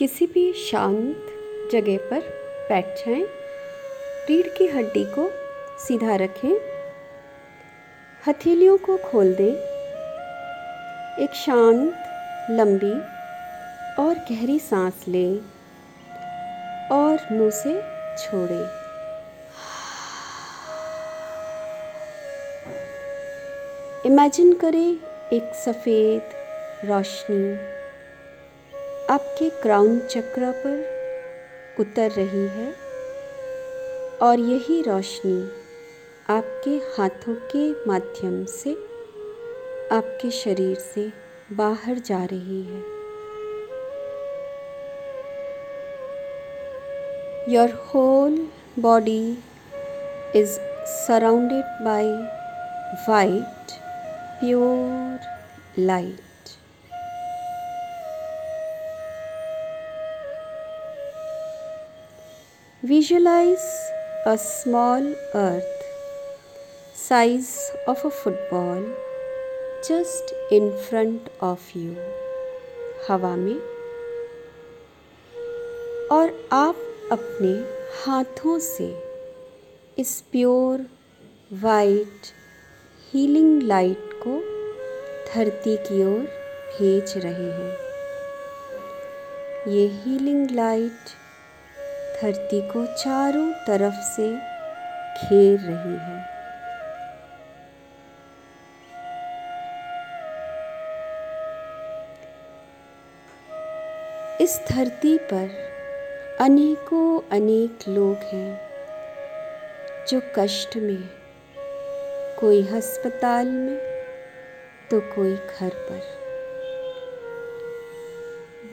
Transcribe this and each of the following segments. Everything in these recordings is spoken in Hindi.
किसी भी शांत जगह पर बैठ जाएं। रीढ़ की हड्डी को सीधा रखें, हथेलियों को खोल दें। एक शांत लंबी और गहरी सांस लें और मुंह से छोड़ें। इमेजिन करें एक सफ़ेद रोशनी आपके क्राउन चक्र पर उतर रही है और यही रोशनी आपके हाथों के माध्यम से आपके शरीर से बाहर जा रही है। Your whole body is surrounded by white, pure light. Visualize a small earth, size of a football, just in front of you, हवा में, और आप अपने हाथों से इस प्योर वाइट हीलिंग लाइट को धरती की ओर भेज रहे हैं। ये हीलिंग लाइट धरती को चारों तरफ से घेर रही है। इस धरती पर अनेकों अनेक लोग हैं जो कष्ट में, कोई अस्पताल में तो कोई घर पर।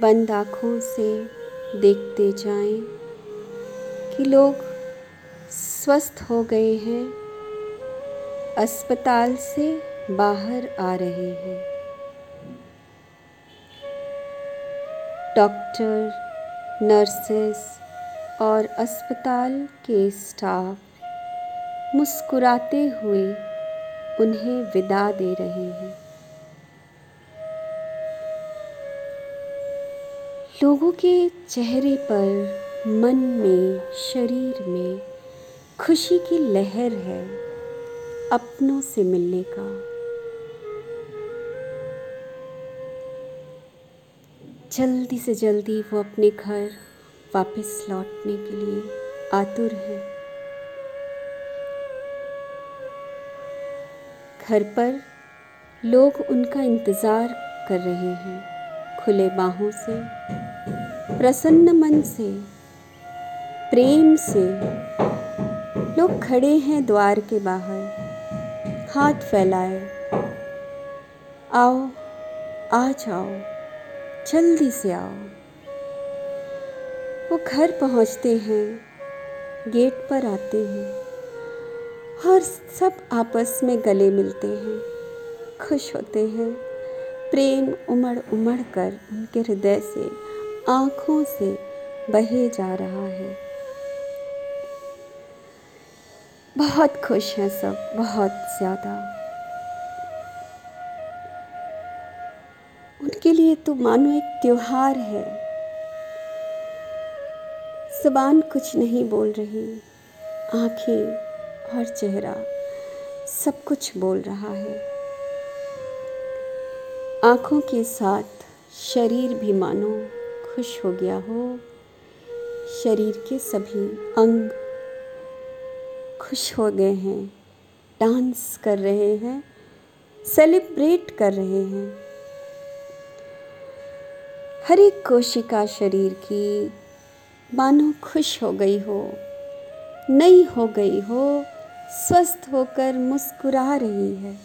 बंद आँखों से देखते जाएं कि लोग स्वस्थ हो गए हैं, अस्पताल से बाहर आ रहे हैं। डॉक्टर, नर्सेस और अस्पताल के स्टाफ मुस्कुराते हुए उन्हें विदा दे रहे हैं। लोगों के चेहरे पर, मन में, शरीर में खुशी की लहर है अपनों से मिलने का। जल्दी से जल्दी वो अपने घर वापस लौटने के लिए आतुर हैं। घर पर लोग उनका इंतज़ार कर रहे हैं, खुले बाहों से, प्रसन्न मन से, प्रेम से। लोग खड़े हैं द्वार के बाहर, हाथ फैलाए, आओ, आ जाओ, जल्दी से आओ। वो घर पहुंचते हैं, गेट पर आते हैं और सब आपस में गले मिलते हैं, खुश होते हैं। प्रेम उमड़ उमड़ कर उनके हृदय से, आँखों से बहे जा रहा है। बहुत खुश हैं सब, बहुत ज़्यादा। उनके लिए तो मानो एक त्योहार है। ज़बान कुछ नहीं बोल रही, आँखें और चेहरा सब कुछ बोल रहा है। आँखों के साथ शरीर भी मानो खुश हो गया हो, शरीर के सभी अंग खुश हो गए हैं, डांस कर रहे हैं, सेलिब्रेट कर रहे हैं। हर एक कोशिका शरीर की मानो खुश हो गई हो, नई हो गई हो, स्वस्थ होकर मुस्कुरा रही है।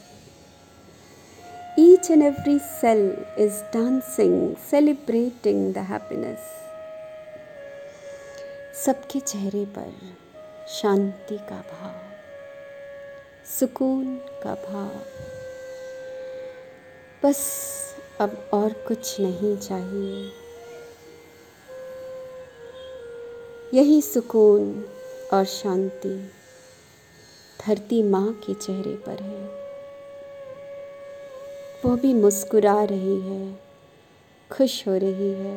Each and every cell is dancing, celebrating the happiness. सबके चेहरे पर शांति का भाव, सुकून का भाव, बस अब और कुछ नहीं चाहिए। यही सुकून और शांति धरती माँ के चेहरे पर है। वो भी मुस्कुरा रही है, खुश हो रही है,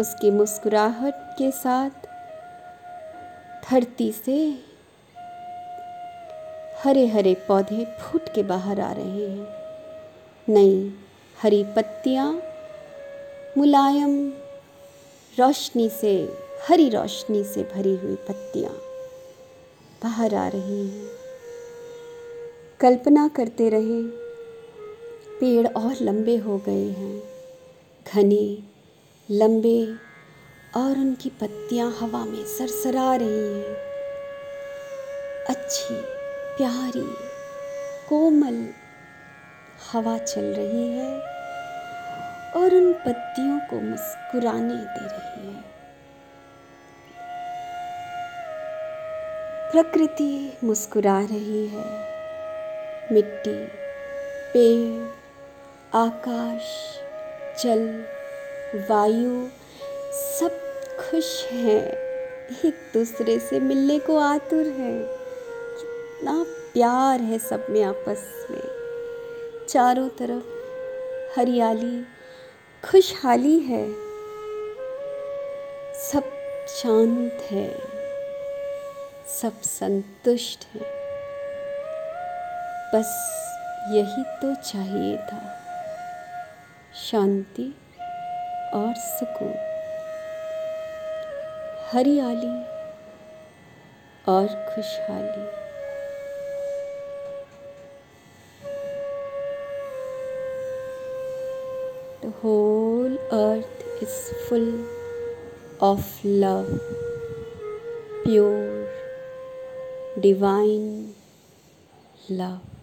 उसकी मुस्कुराहट के साथ धरती से हरे हरे पौधे फूट के बाहर आ रहे हैं। नई हरी पत्तियाँ मुलायम रोशनी से, हरी रोशनी से भरी हुई पत्तियाँ बाहर आ रही हैं। कल्पना करते रहे, पेड़ और लंबे हो गए हैं, घने लंबे, और उनकी पत्तियाँ हवा में सरसरा रही हैं। अच्छी प्यारी कोमल हवा चल रही है और उन पत्तियों को मुस्कुराने दे रही है। प्रकृति मुस्कुरा रही है। मिट्टी, पेड़, आकाश, जल, वायु सब खुश हैं, एक दूसरे से मिलने को आतुर हैं। ना प्यार है सब में आपस में, चारों तरफ हरियाली, खुशहाली है, सब शांत है, सब संतुष्ट है। बस यही तो चाहिए था, शांति और सुकून, हरियाली और खुशहाली। The whole earth is full of love, pure, divine love.